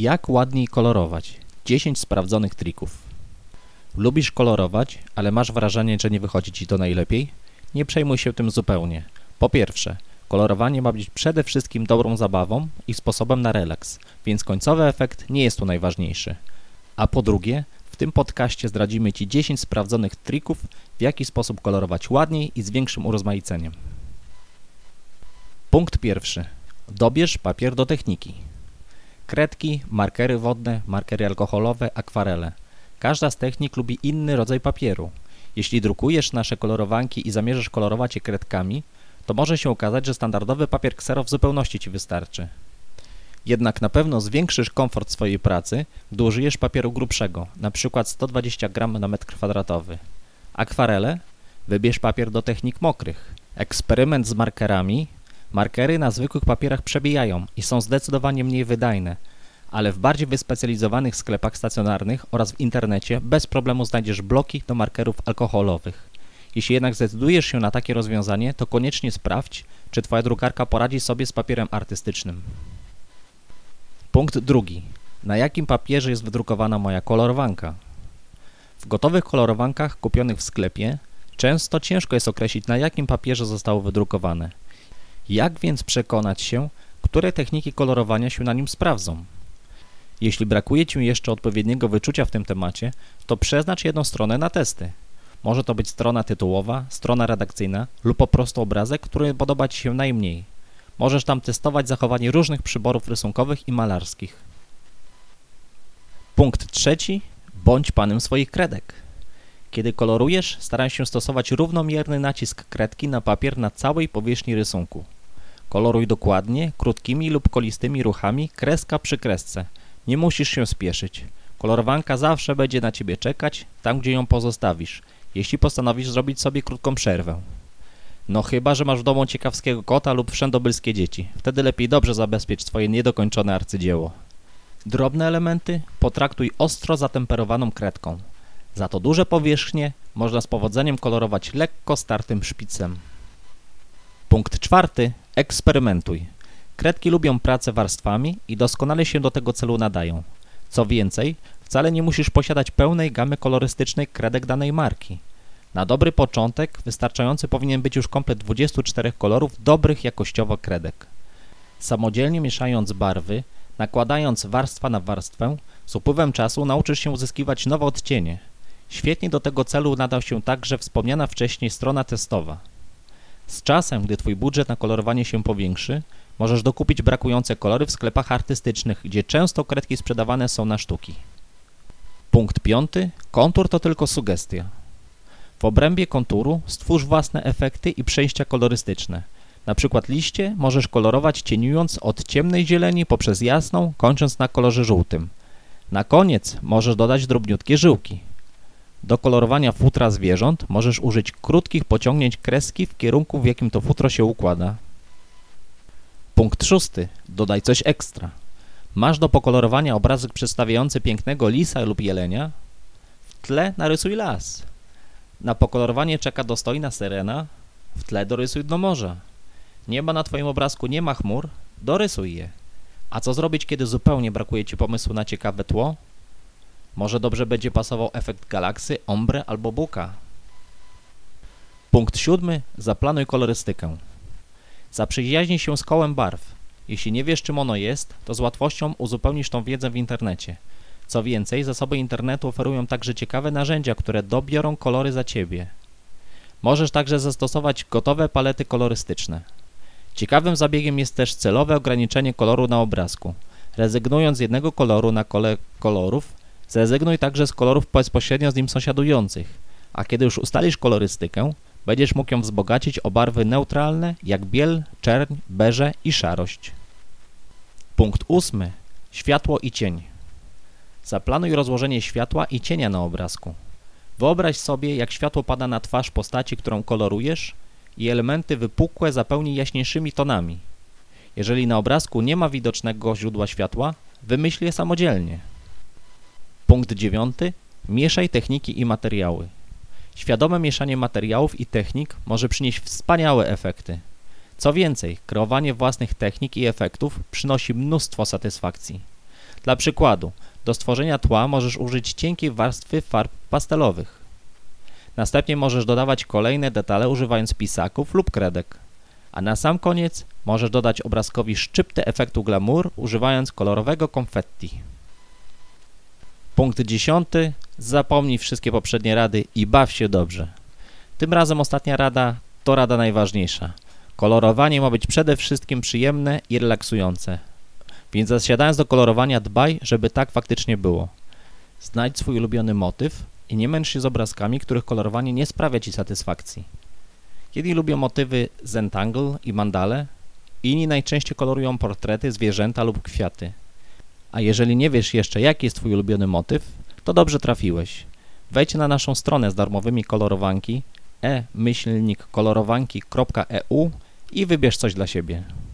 Jak ładniej kolorować? 10 sprawdzonych trików. Lubisz kolorować, ale masz wrażenie, że nie wychodzi Ci to najlepiej? Nie przejmuj się tym zupełnie. Po pierwsze, kolorowanie ma być przede wszystkim dobrą zabawą i sposobem na relaks, więc końcowy efekt nie jest tu najważniejszy. A po drugie, w tym podcaście zdradzimy Ci 10 sprawdzonych trików, w jaki sposób kolorować ładniej i z większym urozmaiceniem. Punkt pierwszy. Dobierz papier do techniki. Kredki, markery wodne, markery alkoholowe, akwarele. Każda z technik lubi inny rodzaj papieru. Jeśli drukujesz nasze kolorowanki i zamierzasz kolorować je kredkami, to może się okazać, że standardowy papier ksero w zupełności Ci wystarczy. Jednak na pewno zwiększysz komfort swojej pracy, gdy użyjesz papieru grubszego, np. 120 g na metr kwadratowy. Akwarele? Wybierz papier do technik mokrych. Eksperyment z markerami. Markery na zwykłych papierach przebijają i są zdecydowanie mniej wydajne, ale w bardziej wyspecjalizowanych sklepach stacjonarnych oraz w internecie bez problemu znajdziesz bloki do markerów alkoholowych. Jeśli jednak zdecydujesz się na takie rozwiązanie, to koniecznie sprawdź, czy Twoja drukarka poradzi sobie z papierem artystycznym. Punkt drugi. Na jakim papierze jest wydrukowana moja kolorowanka? W gotowych kolorowankach kupionych w sklepie często ciężko jest określić, na jakim papierze zostało wydrukowane. Jak więc przekonać się, które techniki kolorowania się na nim sprawdzą? Jeśli brakuje Ci jeszcze odpowiedniego wyczucia w tym temacie, to przeznacz jedną stronę na testy. Może to być strona tytułowa, strona redakcyjna lub po prostu obrazek, który podoba Ci się najmniej. Możesz tam testować zachowanie różnych przyborów rysunkowych i malarskich. Punkt trzeci. Bądź panem swoich kredek. Kiedy kolorujesz, staraj się stosować równomierny nacisk kredki na papier na całej powierzchni rysunku. Koloruj dokładnie, krótkimi lub kolistymi ruchami, kreska przy kresce. Nie musisz się spieszyć. Kolorowanka zawsze będzie na Ciebie czekać, tam gdzie ją pozostawisz, jeśli postanowisz zrobić sobie krótką przerwę. No chyba, że masz w domu ciekawskiego kota lub wszędobylskie dzieci. Wtedy lepiej dobrze zabezpiecz swoje niedokończone arcydzieło. Drobne elementy potraktuj ostro zatemperowaną kredką. Za to duże powierzchnie można z powodzeniem kolorować lekko startym szpicem. Punkt czwarty. Eksperymentuj. Kredki lubią pracę warstwami i doskonale się do tego celu nadają. Co więcej, wcale nie musisz posiadać pełnej gamy kolorystycznej kredek danej marki. Na dobry początek wystarczający powinien być już komplet 24 kolorów dobrych jakościowo kredek. Samodzielnie mieszając barwy, nakładając warstwa na warstwę, z upływem czasu nauczysz się uzyskiwać nowe odcienie. Świetnie do tego celu nadał się także wspomniana wcześniej strona testowa. Z czasem, gdy Twój budżet na kolorowanie się powiększy, możesz dokupić brakujące kolory w sklepach artystycznych, gdzie często kredki sprzedawane są na sztuki. Punkt piąty. Kontur to tylko sugestia. W obrębie konturu stwórz własne efekty i przejścia kolorystyczne. Na przykład liście możesz kolorować cieniując od ciemnej zieleni poprzez jasną, kończąc na kolorze żółtym. Na koniec możesz dodać drobniutkie żyłki. Do kolorowania futra zwierząt możesz użyć krótkich pociągnięć kreski w kierunku, w jakim to futro się układa. Punkt szósty. Dodaj coś ekstra. Masz do pokolorowania obrazek przedstawiający pięknego lisa lub jelenia? W tle narysuj las. Na pokolorowanie czeka dostojna syrena? W tle dorysuj dno morza. Nieba na Twoim obrazku nie ma chmur? Dorysuj je. A co zrobić, kiedy zupełnie brakuje Ci pomysłu na ciekawe tło? Może dobrze będzie pasował efekt galaksy, ombre albo buka. Punkt siódmy. Zaplanuj kolorystykę. Zaprzyjaźnij się z kołem barw. Jeśli nie wiesz, czym ono jest, to z łatwością uzupełnisz tą wiedzę w internecie. Co więcej, zasoby internetu oferują także ciekawe narzędzia, które dobiorą kolory za Ciebie. Możesz także zastosować gotowe palety kolorystyczne. Ciekawym zabiegiem jest też celowe ograniczenie koloru na obrazku. Rezygnując z jednego koloru na kole kolorów, zrezygnuj także z kolorów bezpośrednio z nim sąsiadujących, a kiedy już ustalisz kolorystykę, będziesz mógł ją wzbogacić o barwy neutralne jak biel, czerń, beże i szarość. Punkt ósmy. Światło i cień. Zaplanuj rozłożenie światła i cienia na obrazku. Wyobraź sobie, jak światło pada na twarz postaci, którą kolorujesz, i elementy wypukłe zapełni jaśniejszymi tonami. Jeżeli na obrazku nie ma widocznego źródła światła, wymyśl je samodzielnie. Punkt dziewiąty. Mieszaj techniki i materiały. Świadome mieszanie materiałów i technik może przynieść wspaniałe efekty. Co więcej, kreowanie własnych technik i efektów przynosi mnóstwo satysfakcji. Dla przykładu, do stworzenia tła możesz użyć cienkiej warstwy farb pastelowych. Następnie możesz dodawać kolejne detale używając pisaków lub kredek. A na sam koniec możesz dodać obrazkowi szczyptę efektu glamour używając kolorowego konfetti. Punkt 10. Zapomnij wszystkie poprzednie rady i baw się dobrze. Tym razem ostatnia rada to rada najważniejsza. Kolorowanie ma być przede wszystkim przyjemne i relaksujące. Więc zasiadając do kolorowania dbaj, żeby tak faktycznie było. Znajdź swój ulubiony motyw i nie męcz się z obrazkami, których kolorowanie nie sprawia Ci satysfakcji. Jedni lubią motywy zentangle i mandale, inni najczęściej kolorują portrety, zwierzęta lub kwiaty. A jeżeli nie wiesz jeszcze, jaki jest Twój ulubiony motyw, to dobrze trafiłeś. Wejdź na naszą stronę z darmowymi kolorowanki e-kolorowanki.eu i wybierz coś dla siebie.